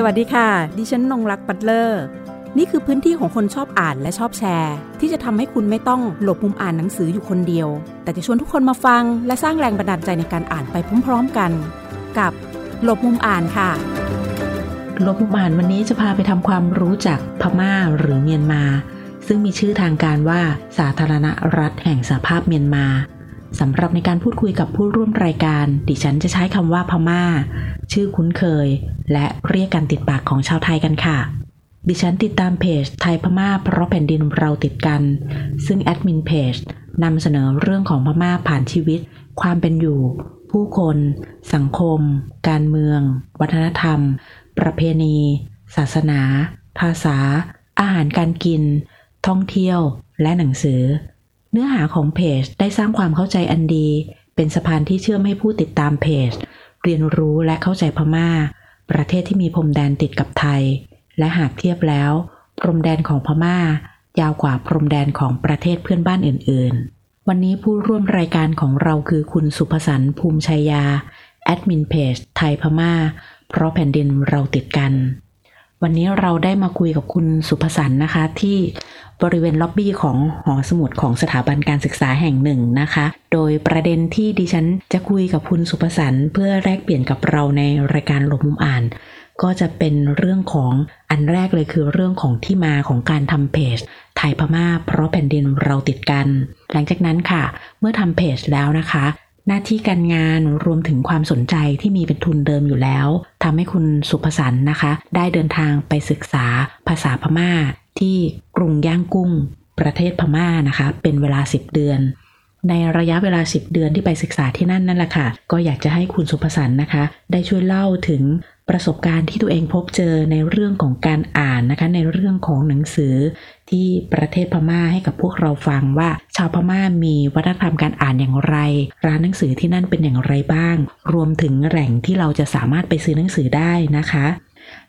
สวัสดีค่ะดิฉันนงรักปัตเลอร์นี่คือพื้นที่ของคนชอบอ่านและชอบแชร์ที่จะทำให้คุณไม่ต้องหลบมุมอ่านหนังสืออยู่คนเดียวแต่จะชวนทุกคนมาฟังและสร้างแรงบันดาลใจในการอ่านไปพร้อมๆกันกับหลบมุมอ่านค่ะหลบมุมอ่านวันนี้จะพาไปทำความรู้จักพม่าหรือเมียนมาซึ่งมีชื่อทางการว่าสาธารณรัฐแห่งสหภาพเมียนมาสำหรับในการพูดคุยกับผู้ร่วมรายการดิฉันจะใช้คำว่าพม่าชื่อคุ้นเคยและเรียกกันติดปากของชาวไทยกันค่ะดิฉันติดตามเพจไทยพม่าเพราะแผ่นดินเราติดกันซึ่งแอดมินเพจนำเสนอเรื่องของพม่าผ่านชีวิตความเป็นอยู่ผู้คนสังคมการเมืองวัฒนธรรมประเพณีศาสนาภาษาอาหารการกินท่องเที่ยวและหนังสือเนื้อหาของเพจได้สร้างความเข้าใจอันดีเป็นสะพานที่เชื่อมให้ผู้ติดตามเพจเรียนรู้และเข้าใจพม่าประเทศที่มีพรมแดนติดกับไทยและหากเทียบแล้วพรมแดนของพม่ายาวกว่าพรมแดนของประเทศเพื่อนบ้านอื่นๆวันนี้ผู้ร่วมรายการของเราคือคุณสุภสรรค์ภูมิชัยยาแอดมินเพจไทยพม่าเพราะแผ่นดินเราติดกันวันนี้เราได้มาคุยกับคุณสุภสรรค์นะคะที่บริเวณล็อบบี้ของหอสมุดของสถาบันการศึกษาแห่งหนึ่งนะคะโดยประเด็นที่ดิฉันจะคุยกับคุณสุภสรรค์เพื่อแลกเปลี่ยนกับเราในรายการหลบมุมอ่านก็จะเป็นเรื่องของอันแรกเลยคือเรื่องของที่มาของการทำเพจไทยพม่าเพราะแผ่นดินเราติดกันหลังจากนั้นค่ะเมื่อทำเพจแล้วนะคะหน้าที่การงานรวมถึงความสนใจที่มีเป็นทุนเดิมอยู่แล้วทำให้คุณสุภสรรค์นะคะได้เดินทางไปศึกษาภาษาพม่าที่กรุงย่างกุ้งประเทศพม่านะคะเป็นเวลา10เดือนในระยะเวลา10เดือนที่ไปศึกษาที่นั่นนั่นแหละค่ะก็อยากจะให้คุณสุภสรรค์นะคะได้ช่วยเล่าถึงประสบการณ์ที่ตัวเองพบเจอในเรื่องของการอ่านนะคะในเรื่องของหนังสือที่ประเทศพม่าให้กับพวกเราฟังว่าชาวพม่ามีวัฒนธรรมการอ่านอย่างไรร้านหนังสือที่นั่นเป็นอย่างไรบ้างรวมถึงแหล่งที่เราจะสามารถไปซื้อหนังสือได้นะคะ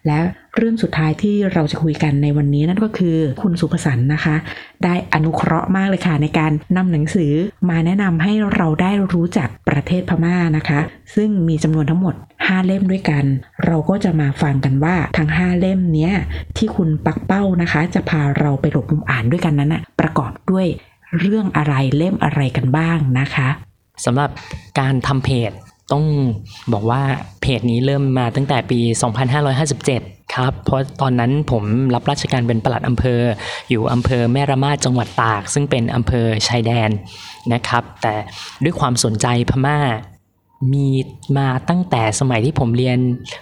และเรื่องสุดท้ายที่เราจะคุยกันในวันนี้นั่นก็คือคุณสุภสรรค์นะคะได้อนุเคราะห์มากเลยค่ะในการนำหนังสือมาแนะนำให้เราได้รู้จักประเทศพม่านะคะซึ่งมีจำนวนทั้งหมด5เล่มด้วยกันเราก็จะมาฟังกันว่าทั้ง5เล่มเนี้ยที่คุณปักเป้านะคะจะพาเราไปหลบมุมอ่านด้วยกันนั้นนะประกอบด้วยเรื่องอะไรเล่มอะไรกันบ้างนะคะสำหรับการทำเพจต้องบอกว่าเพจนี้เริ่มมาตั้งแต่ปี 2557 ครับเพราะตอนนั้นผมรับราชการเป็นปลัดอำเภออยู่อำเภอแม่ระมาดจังหวัดตากซึ่งเป็นอำเภอชายแดนนะครับแต่ด้วยความสนใจพม่ามีมาตั้งแต่สมัยที่ผมเรียน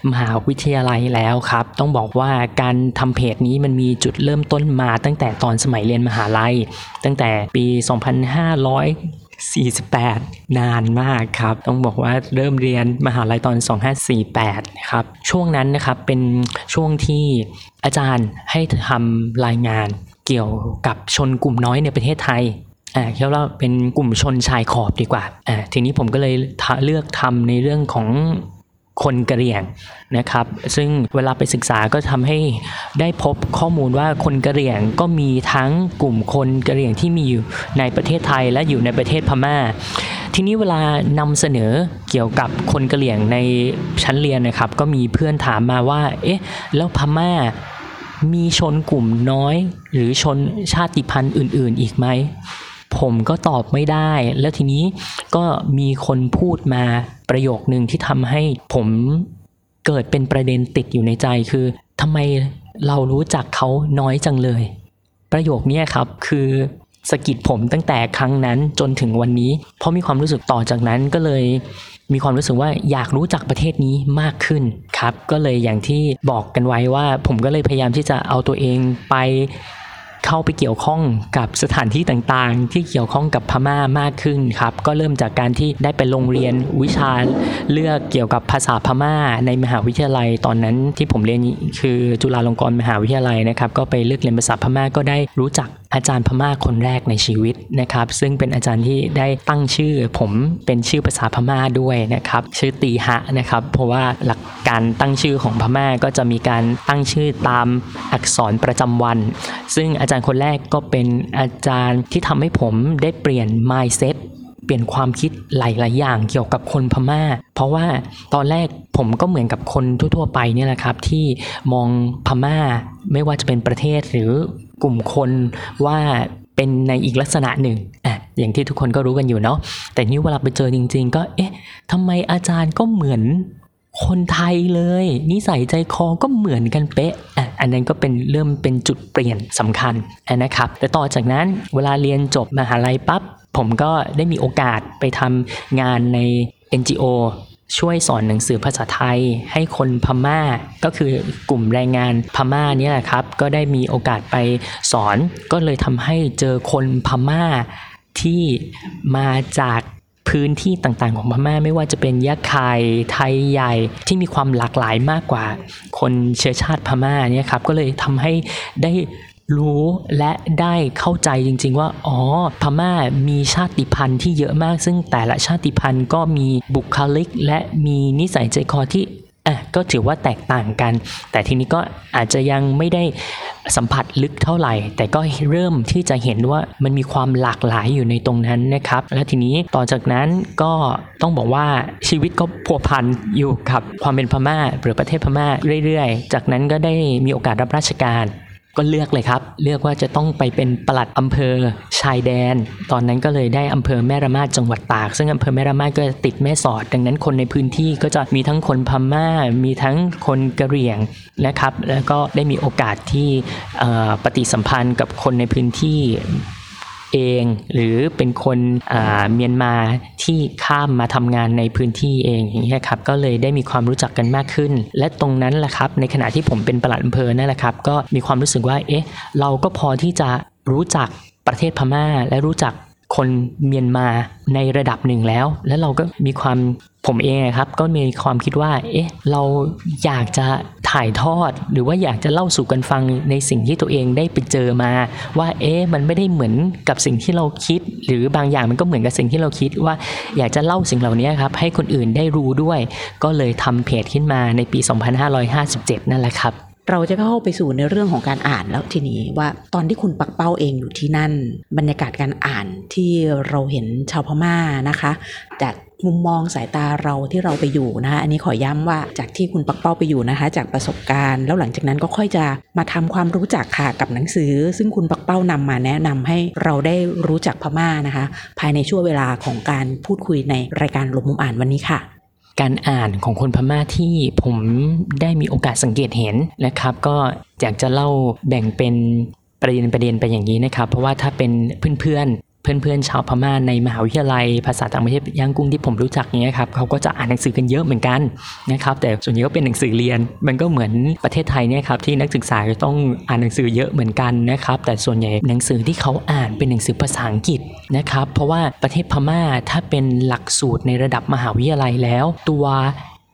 มหาวิทยาลัยแล้วครับต้องบอกว่าการทำเพจนี้มันมีจุดเริ่มต้นมาตั้งแต่ตอนสมัยเรียนมหาลัยตั้งแต่ปี 2548 นานมากครับต้องบอกว่าเริ่มเรียนมหาลัยตอน 2548 ครับช่วงนั้นนะครับเป็นช่วงที่อาจารย์ให้ทำรายงานเกี่ยวกับชนกลุ่มน้อยในประเทศไทยเรียกว่าเป็นกลุ่มชนชายขอบดีกว่าทีนี้ผมก็เลยเลือกทำในเรื่องของคนกะเหรี่ยงนะครับซึ่งเวลาไปศึกษาก็ทำให้ได้พบข้อมูลว่าคนกะเหรี่ยงก็มีทั้งกลุ่มคนกะเหรี่ยงที่มีอยู่ในประเทศไทยและอยู่ในประเทศพม่าทีนี้เวลานำเสนอเกี่ยวกับคนกะเหรี่ยงในชั้นเรียนนะครับก็มีเพื่อนถามมาว่าเอ๊ะแล้วพม่ามีชนกลุ่มน้อยหรือชนชาติพันธุ์อื่นๆอีกไหมผมก็ตอบไม่ได้แล้วทีนี้ก็มีคนพูดมาประโยคนึงที่ทำให้ผมเกิดเป็นประเด็นติดอยู่ในใจคือทำไมเรารู้จักเขาน้อยจังเลยประโยคนี้ครับคือสะกิดผมตั้งแต่ครั้งนั้นจนถึงวันนี้เพราะมีความรู้สึกต่อจากนั้นก็เลยมีความรู้สึกว่าอยากรู้จักประเทศนี้มากขึ้นครับก็เลยอย่างที่บอกกันไว้ว่าผมก็เลยพยายามที่จะเอาตัวเองไปเข้าไปเกี่ยวข้องกับสถานที่ต่างๆที่เกี่ยวข้องกับพม่ามากขึ้นครับก็เริ่มจากการที่ได้ไปโรงเรียนวิชาเลือกเกี่ยวกับภาษาพม่าในมหาวิทยาลัยตอนนั้นที่ผมเรียนคือจุฬาลงกรณ์มหาวิทยาลัยนะครับก็ไปเลือกเรียนภาษาพม่าก็ได้รู้จักอาจารย์พม่าคนแรกในชีวิตนะครับซึ่งเป็นอาจารย์ที่ได้ตั้งชื่อผมเป็นชื่อภาษาพม่าด้วยนะครับชื่อตีหะนะครับเพราะว่าหลักการตั้งชื่อของพม่าก็จะมีการตั้งชื่อตามอักษรประจำวันซึ่งอาจารย์คนแรกก็เป็นอาจารย์ที่ทำให้ผมได้เปลี่ยน mindset เปลี่ยนความคิดหลายๆอย่างเกี่ยวกับคนพม่าเพราะว่าตอนแรกผมก็เหมือนกับคนทั่วๆไปเนี่ยแหละครับที่มองพม่าไม่ว่าจะเป็นประเทศหรือกลุ่มคนว่าเป็นในอีกลักษณะหนึ่งอย่างที่ทุกคนก็รู้กันอยู่เนาะแต่นี่เวลาไปเจอจริงๆก็ทำไมอาจารย์ก็เหมือนคนไทยเลยนิสัยใจคอก็เหมือนกันเป๊ะอันนั้นก็เป็นเริ่มเป็นจุดเปลี่ยนสำคัญนะครับแต่ต่อจากนั้นเวลาเรียนจบมหาลัยปั๊บผมก็ได้มีโอกาสไปทำงานใน NGO ช่วยสอนหนังสือภาษาไทยให้คนพม่าก็คือกลุ่มแรงงานพม่านี่แหละครับก็ได้มีโอกาสไปสอนก็เลยทำให้เจอคนพม่าที่มาจากพื้นที่ต่างๆของพม่าไม่ว่าจะเป็นยะไข่ไทยใหญ่ที่มีความหลากหลายมากกว่าคนเชื้อชาติพม่าเนี่ยครับก็เลยทำให้ได้รู้และได้เข้าใจจริงๆว่าพม่ามีชาติพันธุ์ที่เยอะมากซึ่งแต่ละชาติพันธุ์ก็มีบุคลิกและมีนิสัยใจคอที่ก็ถือว่าแตกต่างกันแต่ทีนี้ก็อาจจะยังไม่ได้สัมผัสลึกเท่าไหร่แต่ก็เริ่มที่จะเห็นว่ามันมีความหลากหลายอยู่ในตรงนั้นนะครับและทีนี้ต่อจากนั้นก็ต้องบอกว่าชีวิตก็ผัวพันอยู่กับความเป็นพม่าหรือประเทศพม่าเรื่อยๆจากนั้นก็ได้มีโอกาสรับราชการก็เลือกเลยครับเลือกว่าจะต้องไปเป็นปลัดอำเภอชายแดนตอนนั้นก็เลยได้อำเภอแม่ระมาดจังหวัดตากซึ่งอำเภอแม่ระมาดก็ติดแม่สอดดังนั้นคนในพื้นที่ก็จะมีทั้งคนพม่ามีทั้งคนกะเหรี่ยงนะครับแล้วก็ได้มีโอกาสที่ปฏิสัมพันธ์กับคนในพื้นที่เองหรือเป็นคนเมียนมาที่ข้ามมาทำงานในพื้นที่เองอย่างนี้ครับก็เลยได้มีความรู้จักกันมากขึ้นและตรงนั้นแหละครับในขณะที่ผมเป็นปลัดอำเภอนั่นแหละครับก็มีความรู้สึกว่าเราก็พอที่จะรู้จักประเทศพม่าและรู้จักคนเมียนมาในระดับหนึ่งแล้วและเราก็มีความผมเองครับก็มีความคิดว่าเราอยากจะถ่ายทอดหรือว่าอยากจะเล่าสู่กันฟังในสิ่งที่ตัวเองได้ไปเจอมาว่ามันไม่ได้เหมือนกับสิ่งที่เราคิดหรือบางอย่างมันก็เหมือนกับสิ่งที่เราคิดว่าอยากจะเล่าสิ่งเหล่านี้ครับให้คนอื่นได้รู้ด้วยก็เลยทำเพจขึ้นมาในปี2557นั่นแหละครับเราจะเข้าไปสู่ในเรื่องของการอ่านแล้วทีนี้ว่าตอนที่คุณปักเป้าเองอยู่ที่นั่นบรรยากาศการอ่านที่เราเห็นชาวพม่านะคะจากมุมมองสายตาเราที่เราไปอยู่นะคะอันนี้ขอย้ำว่าจากที่คุณปักเป้าไปอยู่นะคะจากประสบการณ์แล้วหลังจากนั้นก็ค่อยจะมาทำความรู้จักค่ะกับหนังสือซึ่งคุณปักเป้านำมาแนะนำให้เราได้รู้จักพม่านะคะภายในช่วงเวลาของการพูดคุยในรายการลงมุมอ่านวันนี้ค่ะการอ่านของคนพม่าที่ผมได้มีโอกาสสังเกตเห็นนะครับก็อยากจะเล่าแบ่งเป็นประเด็นไปอย่างนี้นะครับเพราะว่าถ้าเป็นเพื่อนชาวพม่าในมหาวิทยาลัยภาษาต่างประเทศย่างกุ้งที่ผมรู้จักเนี้ยครับเขาก็จะอ่านหนังสือกันเยอะเหมือนกันนะครับแต่ส่วนใหญ่ก็เป็นหนังสือเรียนมันก็เหมือนประเทศไทยเนี่ยครับที่นักศึกษาจะต้องอ่านหนังสือเยอะเหมือนกันนะครับแต่ส่วนใหญ่หนังสือที่เขาอ่านเป็นหนังสือภาษาอังกฤษนะครับเพราะว่าประเทศพม่าถ้าเป็นหลักสูตรในระดับมหาวิทยาลัยแล้วตัว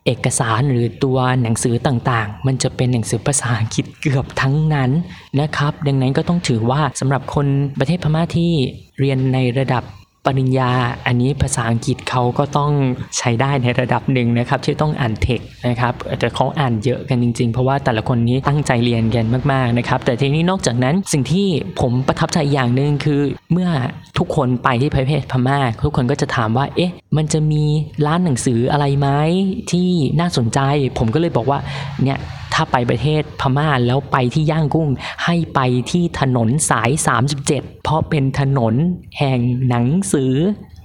เอกสารหรือตัวหนังสือต่างๆมันจะเป็นหนังสือภาษาอังกฤษเกือบทั้งนั้นนะครับดังนั้นก็ต้องถือว่าสำหรับคนประเทศพม่าที่เรียนในระดับปริญญาอันนี้ภาษาอังกฤษเขาก็ต้องใช้ได้ในระดับหนึ่งนะครับที่ต้องอ่านเทคนะครับแต่เขาอ่านเยอะกันจริงๆเพราะว่าแต่ละคนนี้ตั้งใจเรียนกันมากๆนะครับแต่ทีนี้นอกจากนั้นสิ่งที่ผมประทับใจอย่างนึงคือเมื่อทุกคนไปที่ประเทศพม่าทุกคนก็จะถามว่ามันจะมีร้านหนังสืออะไรไหมที่น่าสนใจผมก็เลยบอกว่าเนี่ยถ้าไปประเทศพม่าแล้วไปที่ย่างกุ้งให้ไปที่ถนนสาย37เพราะเป็นถนนแห่งหนังสือ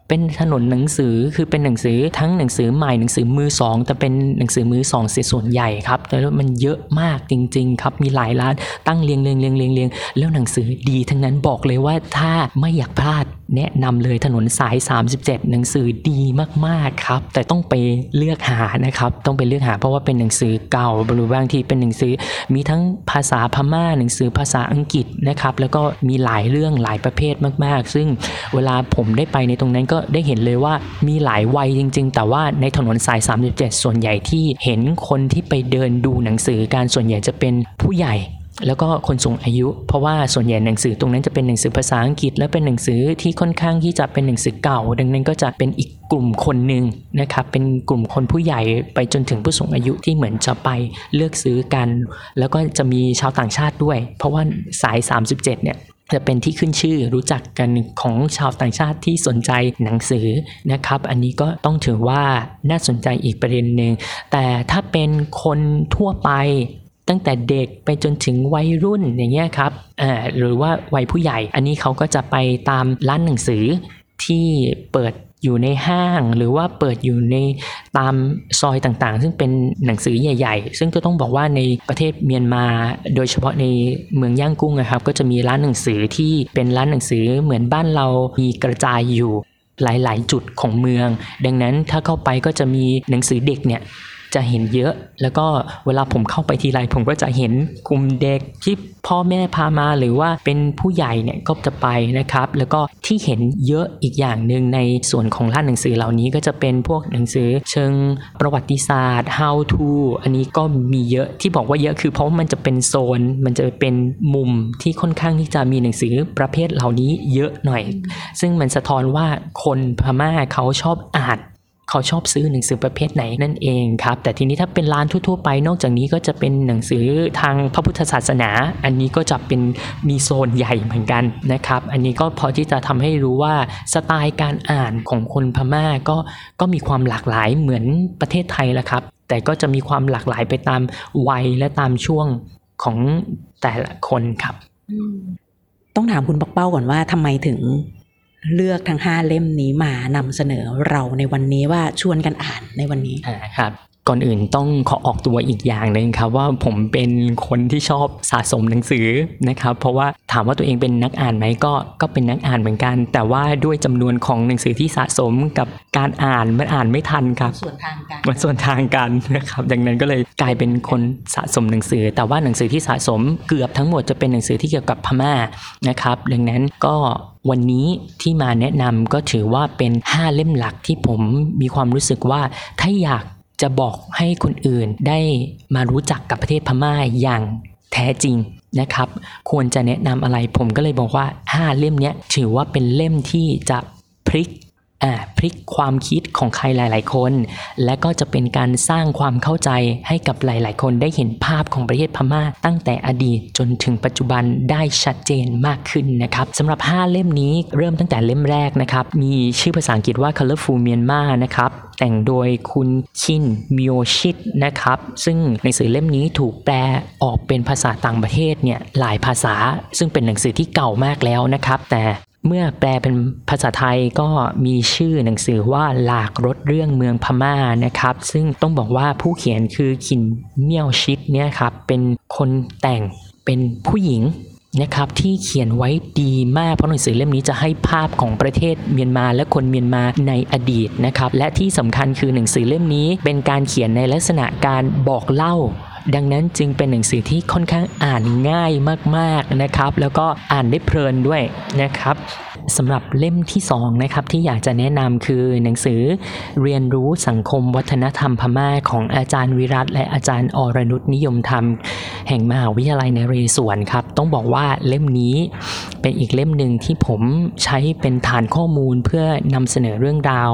เป็นถนนหนังสือคือเป็นหนังสือทั้งหนังสือใหม่หนังสือมือสองแต่เป็นหนังสือมือสองเสียส่วนใหญ่ครับแล้วมันเยอะมากจริงๆครับมีหลายร้านตั้งเรียงแล้วหนังสือดีทั้งนั้นบอกเลยว่าถ้าไม่อยากพลาดแนะนำเลยถนนสาย37หนังสือดีมากๆครับแต่ต้องไปเลือกหานะครับต้องไปเลือกหาเพราะว่าเป็นหนังสือเก่าหรือบางทีเป็นหนังสือมีทั้งภาษาพม่าหนังสือภาษาอังกฤษนะครับแล้วก็มีหลายเรื่องหลายประเภทมากๆซึ่งเวลาผมได้ไปในตรงนั้นก็ได้เห็นเลยว่ามีหลายวัยจริงๆแต่ว่าในถนนสาย37ส่วนใหญ่ที่เห็นคนที่ไปเดินดูหนังสือการส่วนใหญ่จะเป็นผู้ใหญ่แล้วก็คนสูงอายุเพราะว่าส่วนใหญ่หนังสือตรงนั้นจะเป็นหนังสือภาษาอังกฤษและเป็นหนังสือที่ค่อนข้างที่จะเป็นหนังสือเก่าดังนั้นก็จะเป็นอีกกลุ่มคนนึงนะครับเป็นกลุ่มคนผู้ใหญ่ไปจนถึงผู้สูงอายุที่เหมือนจะไปเลือกซื้อกันแล้วก็จะมีชาวต่างชาติด้วยเพราะว่าสาย37เนี่ย จะเป็นที่ขึ้นชื่อรู้จักกันของชาวต่างชาติที่สนใจหนังสือนะครับอันนี้ก็ต้องถือว่าน่าสนใจอีกประเด็นหนึ่งแต่ถ้าเป็นคนทั่วไปตั้งแต่เด็กไปจนถึงวัยรุ่นอย่างเงี้ยครับหรือว่าวัยผู้ใหญ่อันนี้เขาก็จะไปตามร้านหนังสือที่เปิดอยู่ในห้างหรือว่าเปิดอยู่ในตามซอยต่างๆซึ่งเป็นหนังสือใหญ่ๆซึ่งก็ต้องบอกว่าในประเทศเมียนมาโดยเฉพาะในเมืองย่างกุ้งนะครับก็จะมีร้านหนังสือที่เป็นร้านหนังสือเหมือนบ้านเรามีกระจายอยู่หลายๆจุดของเมืองดังนั้นถ้าเข้าไปก็จะมีหนังสือเด็กเนี่ยจะเห็นเยอะแล้วก็เวลาผมเข้าไปทีไรผมก็จะเห็นกลุ่มเด็กที่พ่อแม่พามาหรือว่าเป็นผู้ใหญ่เนี่ยก็จะไปนะครับแล้วก็ที่เห็นเยอะอีกอย่างนึงในส่วนของร้านหนังสือเหล่านี้ก็จะเป็นพวกหนังสือเชิงประวัติศาสตร์ how to อันนี้ก็มีเยอะที่บอกว่าเยอะคือเพราะมันจะเป็นโซนมันจะเป็นมุมที่ค่อนข้างที่จะมีหนังสือประเภทเหล่านี้เยอะหน่อยซึ่งมันสะท้อนว่าคนพม่าเขาชอบอ่านเขาชอบซื้อหนังสือประเภทไหนนั่นเองครับแต่ทีนี้ถ้าเป็นร้านทั่วๆไปนอกจากนี้ก็จะเป็นหนังสือทางพระพุทธศาสนาอันนี้ก็จะเป็นมีโซนใหญ่เหมือนกันนะครับอันนี้ก็พอที่จะทำให้รู้ว่าสไตล์การอ่านของคนพม่าก็มีความหลากหลายเหมือนประเทศไทยละครับแต่ก็จะมีความหลากหลายไปตามวัยและตามช่วงของแต่ละคนครับต้องถามคุณปักเป้าก่อนว่าทำไมถึงเลือกทั้ง5เล่มนี้มานำเสนอเราในวันนี้ว่าชวนกันอ่านในวันนี้ครับก่อนอื่นต้องขอออกตัวอีกอย่างนึงครับว่าผมเป็นคนที่ชอบสะสมหนังสือนะครับเพราะว่าถามว่าตัวเองเป็นนักอ่านไหมก็เป็นนักอ่านเหมือนกันแต่ว่าด้วยจำนวนของหนังสือที่สะสมกับการอ่านมันอ่านไม่ทันครับมันส่วนทางกันนะครับดังนั้นก็เลยกลายเป็นคนสะสมหนังสือแต่ว่าหนังสือที่สะสมเกือบทั้งหมดจะเป็นหนังสือที่เกี่ยวกับพม่านะครับดังนั้นก็วันนี้ที่มาแนะนำก็ถือว่าเป็น5เล่มหลักที่ผมมีความรู้สึกว่าถ้าอยากจะบอกให้คนอื่นได้มารู้จักกับประเทศพม่าอย่างแท้จริงนะครับควรจะแนะนำอะไรผมก็เลยบอกว่า5เล่มเนี้ยถือว่าเป็นเล่มที่จะพลิกความคิดของใครหลายๆคนและก็จะเป็นการสร้างความเข้าใจให้กับหลายๆคนได้เห็นภาพของประเทศพม่าตั้งแต่อดีตจนถึงปัจจุบันได้ชัดเจนมากขึ้นนะครับสำหรับ5เล่มนี้เริ่มตั้งแต่เล่มแรกนะครับมีชื่อภาษาอังกฤษว่า Colorful Myanmar นะครับแต่งโดยคุณคินมิโอชิตนะครับซึ่งหนังสือเล่มนี้ถูกแปลออกเป็นภาษาต่างประเทศเนี่ยหลายภาษาซึ่งเป็นหนังสือที่เก่ามากแล้วนะครับแต่เมื่อแปลเป็นภาษาไทยก็มีชื่อหนังสือว่าหลากรถเรื่องเมืองพม่านะครับซึ่งต้องบอกว่าผู้เขียนคือคินเมียวชิดเนี่ยครับเป็นคนแต่งเป็นผู้หญิงนะครับที่เขียนไว้ดีมากเพราะหนังสือเล่มนี้จะให้ภาพของประเทศเมียนมาและคนเมียนมาในอดีตนะครับและที่สำคัญคือหนังสือเล่มนี้เป็นการเขียนในลักษณะการบอกเล่าดังนั้นจึงเป็นหนังสือที่ค่อนข้างอ่านง่ายมากๆนะครับแล้วก็อ่านได้เพลินด้วยนะครับสำหรับเล่มที่2นะครับที่อยากจะแนะนำคือหนังสือเรียนรู้สังคมวัฒนธรรมพม่าของอาจารย์วิรัตและอาจารย์อรนุชนิยมธรรมแห่งมหาวิทยาลัยนเรศวรครับต้องบอกว่าเล่มนี้เป็นอีกเล่มนึงที่ผมใช้เป็นฐานข้อมูลเพื่อนำเสนอเรื่องราว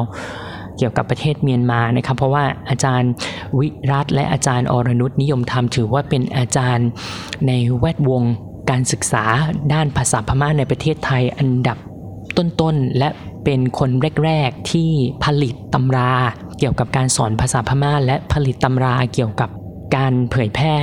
เกี่ยวกับประเทศเมียนมานะครับเพราะว่าอาจารย์วิรัตและอาจารย์อรนุชนิยมธรรมถือว่าเป็นอาจารย์ในแวดวงการศึกษาด้านภาษาพม่าในประเทศไทยอันดับต้นๆและเป็นคนแรกๆที่ผลิตตำราเกี่ยวกับการสอนภาษาพม่าและผลิตตำราเกี่ยวกับการเผยแพร่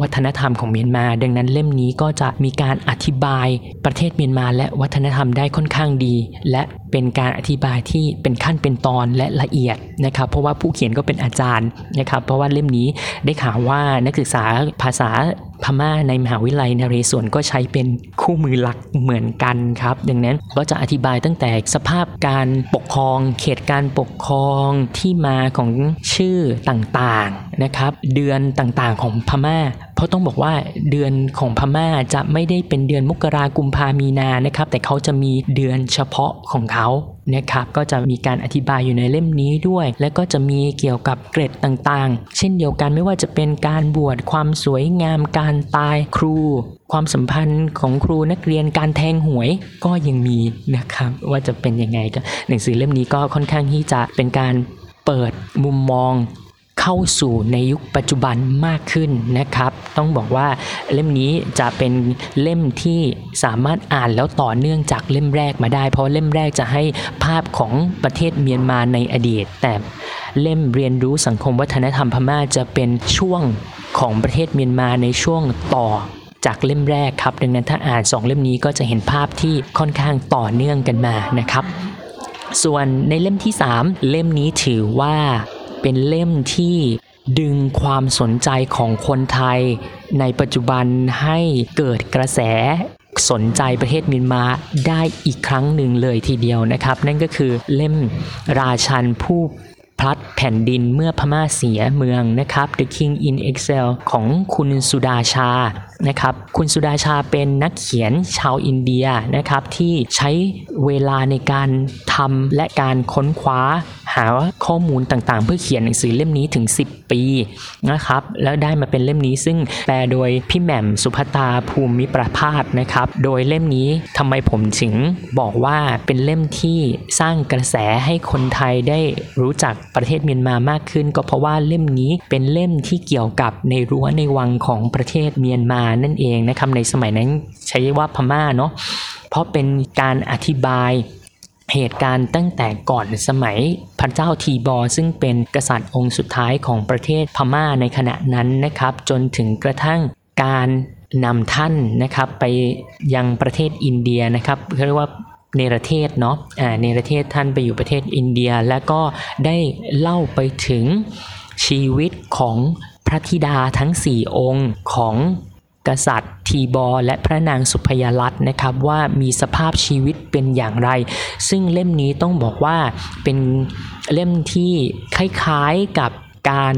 วัฒนธรรมของเมียนมาดังนั้นเล่มนี้ก็จะมีการอธิบายประเทศเมียนมาและวัฒนธรรมได้ค่อนข้างดีและเป็นการอธิบายที่เป็นขั้นเป็นตอนและละเอียดนะครับเพราะว่าผู้เขียนก็เป็นอาจารย์นะครับเพราะว่าเล่มนี้ได้ข่าวว่านักศึกษาภาษาพม่าในมหาวิทยาลัยนเรศวรก็ใช้เป็นคู่มือหลักเหมือนกันครับดังนั้นก็จะอธิบายตั้งแต่สภาพการปกครองเขตการปกครองที่มาของชื่อต่างๆนะครับเดือนต่างๆของพม่าเพราะต้องบอกว่าเดือนของพม่าจะไม่ได้เป็นเดือนมกราคมกุมภาพันธ์มีนานะครับแต่เขาจะมีเดือนเฉพาะของเขานะครับก็จะมีการอธิบายอยู่ในเล่มนี้ด้วยและก็จะมีเกี่ยวกับเกร็ดต่างๆเช่นเดียวกันไม่ว่าจะเป็นการบวชความสวยงามการตายครูความสัมพันธ์ของครูนักเรียนการแทงหวยก็ยังมีนะครับว่าจะเป็นยังไงก็หนังสือเล่มนี้ก็ค่อนข้างที่จะเป็นการเปิดมุมมองค เข้าสู่ในยุคปัจจุบันมากขึ้นนะครับต้องบอกว่าเล่มนี้จะเป็นเล่มที่สามารถอ่านแล้วต่อเนื่องจากเล่มแรกมาได้เพราะเล่มแรกจะให้ภาพของประเทศเมียนมาในอดีตแต่เล่มเรียนรู้สังคมวัฒนธรรมพม่าจะเป็นช่วงของประเทศเมียนมาในช่วงต่อจากเล่มแรกครับดังนั้นถ้าอ่าน2เล่มนี้ก็จะเห็นภาพที่ค่อนข้างต่อเนื่องกันมานะครับส่วนในเล่มที่3เล่มนี้ถือว่าเป็นเล่มที่ดึงความสนใจของคนไทยในปัจจุบันให้เกิดกระแสสนใจประเทศเมียนมาได้อีกครั้งหนึ่งเลยทีเดียวนะครับนั่นก็คือเล่มราชันผู้พลัดแผ่นดินเมื่อพม่าเสียเมืองนะครับ The King in Excel ของคุณสุดาชานะครับคุณสุดาชาเป็นนักเขียนชาวอินเดียนะครับที่ใช้เวลาในการทำและการค้นคว้าหาข้อมูลต่างๆเพื่อเขียนหนังสือเล่มนี้ถึง10ปีนะครับแล้วได้มาเป็นเล่มนี้ซึ่งแปลโดยพี่แหม่มสุภตาภูมิประภาสนะครับโดยเล่มนี้ทำไมผมถึงบอกว่าเป็นเล่มที่สร้างกระแสให้คนไทยได้รู้จักประเทศเมียนมามากขึ้นก็เพราะว่าเล่มนี้เป็นเล่มที่เกี่ยวกับในรั้วในวังของประเทศเมียนมานั่นเองนะครับในสมัยนั้นใช้ว่าพม่าเนาะเพราะเป็นการอธิบายเหตุการณ์ตั้งแต่ก่อนสมัยพระเจ้าทีบอซึ่งเป็นกษัตริย์องค์สุดท้ายของประเทศพม่าในขณะนั้นนะครับจนถึงกระทั่งการนำท่านนะครับไปยังประเทศอินเดียนะครับเขาเรียกว่าเนรเทศเนาะเนรเทศท่านไปอยู่ประเทศอินเดียแล้วก็ได้เล่าไปถึงชีวิตของพระธิดาทั้ง4องค์ของกษัตริย์ทีบอและพระนางสุภยรัตน์นะครับว่ามีสภาพชีวิตเป็นอย่างไรซึ่งเล่มนี้ต้องบอกว่าเป็นเล่มที่คล้ายๆกับการ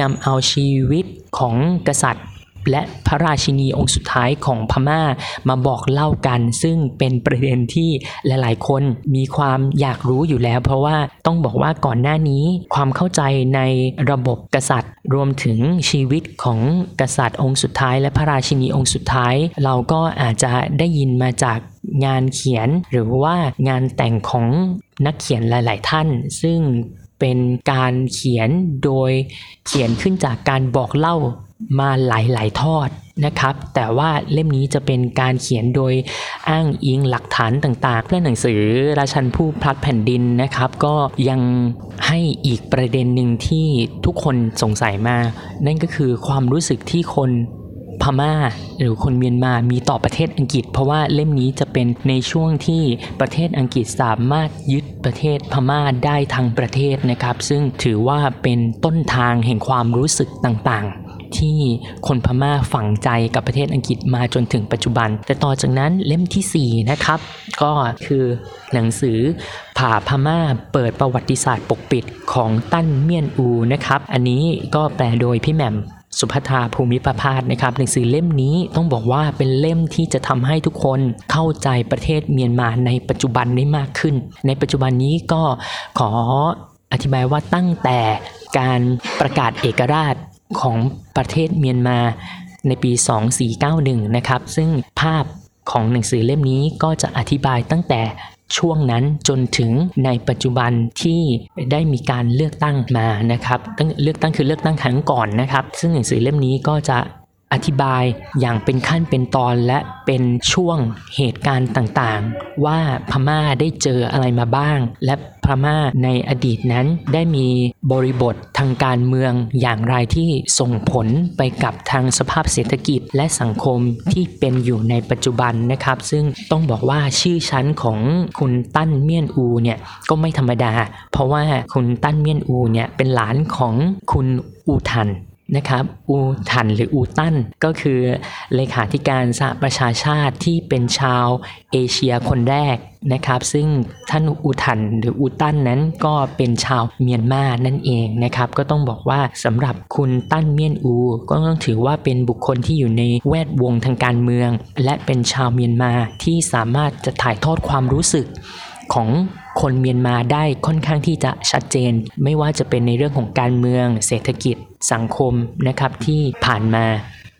นำเอาชีวิตของกษัตริย์และพระราชินีองค์สุดท้ายของพม่ามาบอกเล่ากันซึ่งเป็นประเด็นที่หลายๆคนมีความอยากรู้อยู่แล้วเพราะว่าต้องบอกว่าก่อนหน้านี้ความเข้าใจในระบบกษัตริย์รวมถึงชีวิตของกษัตริย์องค์สุดท้ายและพระราชินีองค์สุดท้ายเราก็อาจจะได้ยินมาจากงานเขียนหรือว่างานแต่งของนักเขียนหลายๆท่านซึ่งเป็นการเขียนโดยเขียนขึ้นจากการบอกเล่ามาหลายทอดนะครับแต่ว่าเล่มนี้จะเป็นการเขียนโดยอ้างอิงหลักฐานต่างๆและหนังสือราชันผู้พลัดแผ่นดินนะครับก็ยังให้อีกประเด็นหนึ่งที่ทุกคนสงสัยมานั่นก็คือความรู้สึกที่คนพม่าหรือคนเมียนมามีต่อประเทศอังกฤษเพราะว่าเล่มนี้จะเป็นในช่วงที่ประเทศอังกฤษสามารถยึดประเทศพม่าได้ทั้งประเทศนะครับซึ่งถือว่าเป็นต้นทางแห่งความรู้สึกต่างๆที่คนพม่าฝังใจกับประเทศอังกฤษมาจนถึงปัจจุบันแต่ต่อจากนั้นเล่มที่4นะครับก็คือหนังสือผ่าพม่าเปิดประวัติศาสตร์ปกปิดของตั้นเมียนอูนะครับอันนี้ก็แปลโดยพี่แหม่มสุภธาภูมิประภาสนะครับหนังสือเล่มนี้ต้องบอกว่าเป็นเล่มที่จะทำให้ทุกคนเข้าใจประเทศเมียนมาในปัจจุบันได้มากขึ้นในปัจจุบันนี้ก็ขออธิบายว่าตั้งแต่การประกาศเอกราชของประเทศเมียนมาในปี2491นะครับซึ่งภาพของหนังสือเล่มนี้ก็จะอธิบายตั้งแต่ช่วงนั้นจนถึงในปัจจุบันที่ได้มีการเลือกตั้งมานะครับเลือกตั้งคือเลือกตั้งครั้งก่อนนะครับซึ่งหนังสือเล่มนี้ก็จะอธิบายอย่างเป็นขั้นเป็นตอนและเป็นช่วงเหตุการณ์ต่างๆว่าพม่าได้เจออะไรมาบ้างและพม่าในอดีตนั้นได้มีบริบททางการเมืองอย่างไรที่ส่งผลไปกับทางสภาพเศรษฐกิจและสังคมที่เป็นอยู่ในปัจจุบันนะครับซึ่งต้องบอกว่าชื่อชั้นของคุณตั้นเมียนอูเนี่ยก็ไม่ธรรมดาเพราะว่าคุณตั้นเมียนอูเนี่ยเป็นหลานของคุณอูทันนะครับอูทันหรืออูตันก็คือเลขาธิการสหประชาชาติที่เป็นชาวเอเชียคนแรกนะครับซึ่งท่านอูทันหรืออูตันนั้นก็เป็นชาวเมียนมานั่นเองนะครับก็ต้องบอกว่าสำหรับคุณตั้นเมียนอูก็ต้องถือว่าเป็นบุคคลที่อยู่ในแวดวงทางการเมืองและเป็นชาวเมียนมาที่สามารถจะถ่ายทอดความรู้สึกของคนเมียนมาได้ค่อนข้างที่จะชัดเจนไม่ว่าจะเป็นในเรื่องของการเมืองเศรษฐกิจสังคมนะครับที่ผ่านมา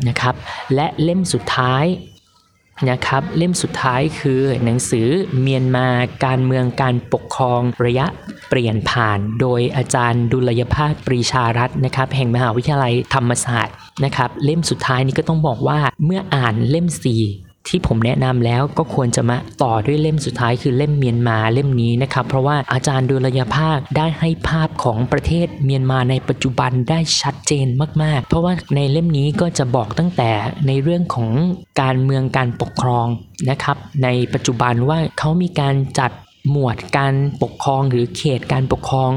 นะครับและเล่มสุดท้าย นะครับเล่มสุดท้ายคือหนังสือเมียนมาการเมืองการปกครองระยะเปลี่ยนผ่านโดยอาจารย์ดุลยภาสปรีชารัตน์นะครับแห่งมหาวิทยาลัยธรรมศาสตร์นะครับเล่มสุดท้ายนี้ก็ต้องบอกว่าเมื่ออ่านเล่ม4ที่ผมแนะนำแล้วก็ควรจะมาต่อด้วยเล่มสุดท้ายคือเล่มเมียนมาเล่มนี้นะครับเพราะว่าอาจารย์ดุลยภาสได้ให้ภาพของประเทศเมียนมาในปัจจุบันได้ชัดเจนมากๆเพราะว่าในเล่มนี้ก็จะบอกตั้งแต่ในเรื่องของการเมืองการปกครองนะครับในปัจจุบันว่าเขามีการจัดหมวดการปกครองหรือเขตการปกครอง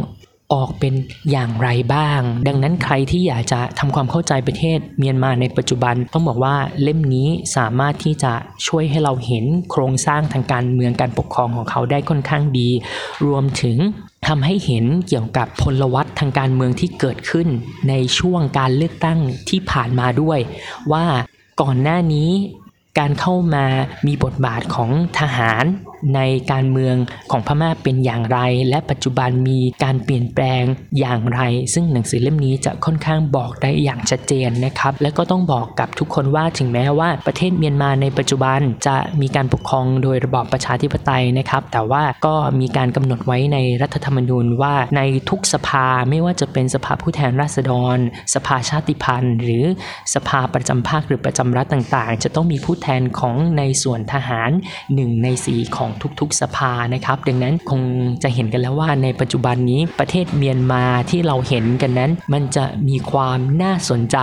ออกเป็นอย่างไรบ้างดังนั้นใครที่อยากจะทำความเข้าใจประเทศเมียนมาในปัจจุบันต้องบอกว่าเล่มนี้สามารถที่จะช่วยให้เราเห็นโครงสร้างทางการเมืองการปกครองของเขาได้ค่อนข้างดีรวมถึงทำให้เห็นเกี่ยวกับพลวัตทางการเมืองที่เกิดขึ้นในช่วงการเลือกตั้งที่ผ่านมาด้วยว่าก่อนหน้านี้การเข้ามามีบทบาทของทหารในการเมืองของพม่าเป็นอย่างไรและปัจจุบันมีการเปลี่ยนแปลงอย่างไรซึ่งหนังสือเล่มนี้จะค่อนข้างบอกได้อย่างชัดเจนนะครับและก็ต้องบอกกับทุกคนว่าถึงแม้ว่าประเทศเมียนมาในปัจจุบันจะมีการปกครองโดยระบอบประชาธิปไตยนะครับแต่ว่าก็มีการกำหนดไว้ในรัฐธรรมนูญว่าในทุกสภาไม่ว่าจะเป็นสภาผู้แทนราษฎรสภาชาติพันธุ์หรือสภาประจำภาคหรือประจำรัฐต่างๆจะต้องมีผู้แทนของในส่วนทหาร1ใน4ของทุกๆสภานะครับดังนั้นคงจะเห็นกันแล้วว่าในปัจจุบันนี้ประเทศเมียนมาที่เราเห็นกันนั้นมันจะมีความน่าสนใจ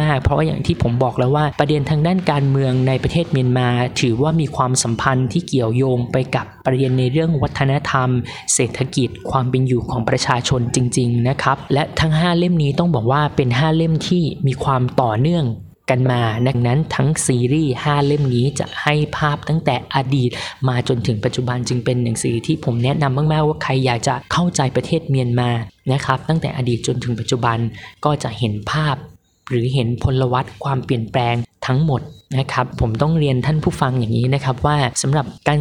มากๆเพราะอย่างที่ผมบอกแล้วว่าประเด็นทางด้านการเมืองในประเทศเมียนมาถือว่ามีความสัมพันธ์ที่เกี่ยวโยงไปกับประเด็นในเรื่องวัฒนธรรมเศรษฐกิจความเป็นอยู่ของประชาชนจริงๆนะครับและทั้ง5เล่มนี้ต้องบอกว่าเป็น5เล่มที่มีความต่อเนื่องกันมาดังนั้นทั้งซีรีส์5เล่มนี้จะให้ภาพตั้งแต่อดีตมาจนถึงปัจจุบันจึงเป็นหนังสือที่ผมแนะนำมากๆว่าใครอยากจะเข้าใจประเทศเมียนมานะครับตั้งแต่อดีตจนถึงปัจจุบันก็จะเห็นภาพหรือเห็นพลวัตความเปลี่ยนแปลงทั้งหมดนะครับผมต้องเรียนท่านผู้ฟังอย่างนี้นะครับว่าสำหรับการ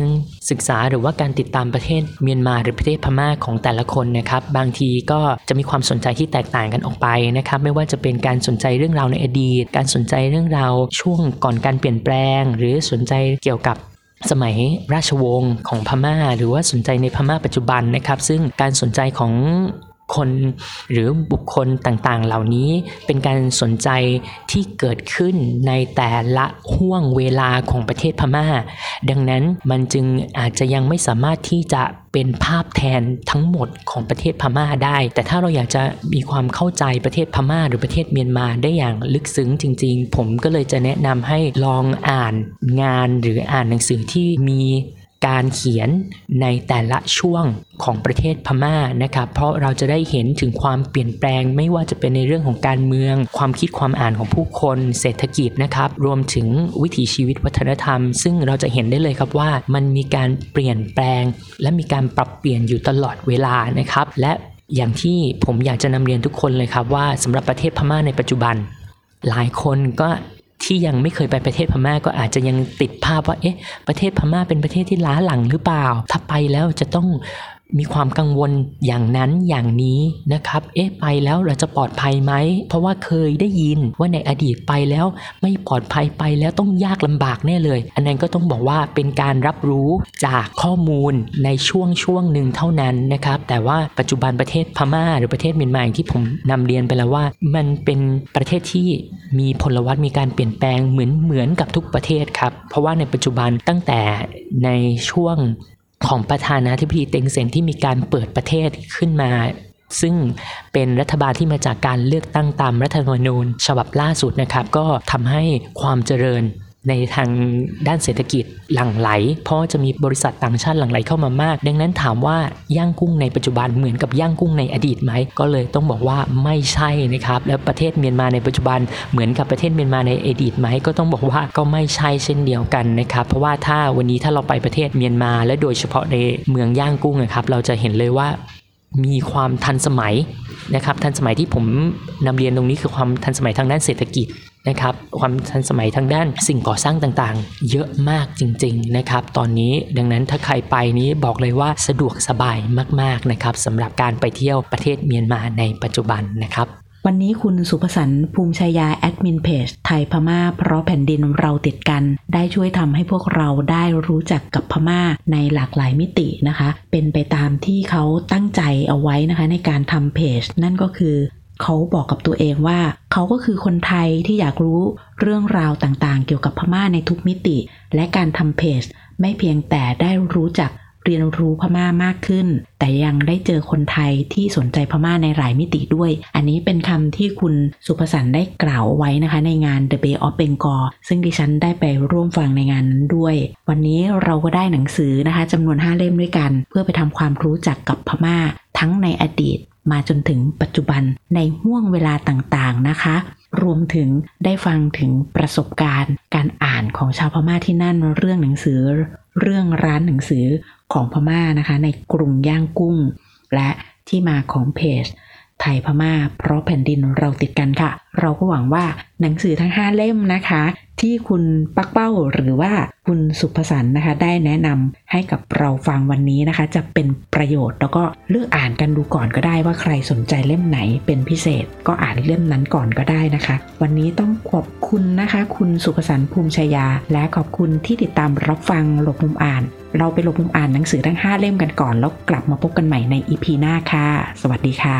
ศึกษาหรือว่าการติดตามประเทศเมียนมาหรือประเทศพม่าของแต่ละคนนะครับบางทีก็จะมีความสนใจที่แตกต่างกันออกไปนะครับไม่ว่าจะเป็นการสนใจเรื่องราวในอดีตการสนใจเรื่องราวช่วงก่อนการเปลี่ยนแปลงหรือสนใจเกี่ยวกับสมัยราชวงศ์ของพม่าหรือว่าสนใจในพม่าปัจจุบันนะครับซึ่งการสนใจของคนหรือบุคคลต่างๆเหล่านี้เป็นการสนใจที่เกิดขึ้นในแต่ละห่วงเวลาของประเทศพม่าดังนั้นมันจึงอาจจะยังไม่สามารถที่จะเป็นภาพแทนทั้งหมดของประเทศพม่าได้แต่ถ้าเราอยากจะมีความเข้าใจประเทศพม่าหรือประเทศเมียนมาได้อย่างลึกซึ้งจริงๆผมก็เลยจะแนะนำให้ลองอ่านงานหรืออ่านหนังสือที่มีการเขียนในแต่ละช่วงของประเทศพม่านะครับเพราะเราจะได้เห็นถึงความเปลี่ยนแปลงไม่ว่าจะเป็นในเรื่องของการเมืองความคิดความอ่านของผู้คนเศรษฐกิจนะครับรวมถึงวิถีชีวิตวัฒนธรรมซึ่งเราจะเห็นได้เลยครับว่ามันมีการเปลี่ยนแปลงและมีการปรับเปลี่ยนอยู่ตลอดเวลานะครับและอย่างที่ผมอยากจะนำเรียนทุกคนเลยครับว่าสำหรับประเทศพม่าในปัจจุบันหลายคนก็ที่ยังไม่เคยไปประเทศพม่าก็อาจจะยังติดภาพว่าประเทศพม่าเป็นประเทศที่ล้าหลังหรือเปล่าถ้าไปแล้วจะต้องมีความกังวลอย่างนั้นอย่างนี้นะครับไปแล้วเราจะปลอดภัยไหมเพราะว่าเคยได้ยินว่าในอดีตไปแล้วไม่ปลอดภัยไปแล้วต้องยากลำบากแน่เลยอันนั้นก็ต้องบอกว่าเป็นการรับรู้จากข้อมูลในช่วงหนึ่งเท่านั้นนะครับแต่ว่าปัจจุบันประเทศพม่าหรือประเทศเมียนมาอย่างที่ผมนำเรียนไปแล้วว่ามันเป็นประเทศที่มีพลวัตมีการเปลี่ยนแปลงเหมือนกับทุกประเทศครับเพราะว่าในปัจจุบันตั้งแต่ในช่วงของประธานาธิบดีเต็งเส็งที่มีการเปิดประเทศขึ้นมาซึ่งเป็นรัฐบาลที่มาจากการเลือกตั้งตามรัฐธรรมนูญฉบับล่าสุดนะครับก็ทำให้ความเจริญในทางด้านเศรษฐกิจหลั่งไหลเพราะจะมีบริษัทต่างชาติหลั่งไหลเข้ามามากดังนั้นถามว่าย่างกุ้งในปัจจุบันเหมือนกับย่างกุ้งในอดีตไหมก็เลยต้องบอกว่าไม่ใช่นะครับและประเทศเมียนมาในปัจจุบันเหมือนกับประเทศเมียนมาในอดีตไหมก็ต้องบอกว่าก็ไม่ใช่เช่นเดียวกันนะครับเพราะว่าถ้าวันนี้ถ้าเราไปประเทศเมียนมาและโดยเฉพาะในเมืองย่างกุ้งนะครับเราจะเห็นเลยว่ามีความทันสมัยนะครับทันสมัยที่ผมนำเรียนตรงนี้คือความทันสมัยทางด้านเศรษฐกิจนะครับความทันสมัยทางด้านสิ่งก่อสร้างต่างๆเยอะมากจริงๆนะครับตอนนี้ดังนั้นถ้าใครไปนี้บอกเลยว่าสะดวกสบายมากๆนะครับสำหรับการไปเที่ยวประเทศเมียนมาในปัจจุบันนะครับ วันนี้คุณสุภสันต์ภูมิชัยยาแอดมินเพจไทยพม่าเพราะแผ่นดินเราติดกันได้ช่วยทำให้พวกเราได้รู้จักกับพม่าในหลากหลายมิตินะคะเป็นไปตามที่เขาตั้งใจเอาไว้นะคะในการทำเพจนั่นก็คือเขาบอกกับตัวเองว่าเขาก็คือคนไทยที่อยากรู้เรื่องราวต่างๆเกี่ยวกับพม่าในทุกมิติและการทำเพจไม่เพียงแต่ได้รู้จักเรียนรู้พม่ามากขึ้นแต่ยังได้เจอคนไทยที่สนใจพม่าในหลายมิติด้วยอันนี้เป็นคำที่คุณสุภสันต์ได้กล่าวไว้นะคะในงาน The Bay of Bengal ซึ่งดิฉันได้ไปร่วมฟังในงานนั้นด้วยวันนี้เราก็ได้หนังสือนะคะจำนวน5 เล่มด้วยกันเพื่อไปทำความรู้จักกับพม่าทั้งในอดีตมาจนถึงปัจจุบันในห่วงเวลาต่างๆนะคะรวมถึงได้ฟังถึงประสบการณ์การอ่านของชาวพม่าที่นั่นเรื่องหนังสือเรื่องร้านหนังสือของพม่านะคะในกรุงย่างกุ้งและที่มาของเพจไทยพม่าเพราะแผ่นดินเราติดกันค่ะเราก็หวังว่าหนังสือทั้ง5 เล่มนะคะที่คุณปักเป้าหรือว่าคุณสุภสันต์นะคะได้แนะนำให้กับเราฟังวันนี้นะคะจะเป็นประโยชน์แล้วก็เลือกอ่านกันดูก่อนก็ได้ว่าใครสนใจเล่มไหนเป็นพิเศษก็อ่านเล่มนั้นก่อนก็ได้นะคะวันนี้ต้องขอบคุณนะคะคุณสุภสันต์ภูมิชัยยาและขอบคุณที่ติดตามรับฟังหลบมุมอ่านเราไปหลบมุมอ่านหนังสือทั้ง5 เล่มกันก่อนแล้วกลับมาพบกันใหม่ใน EP หน้าค่ะสวัสดีค่ะ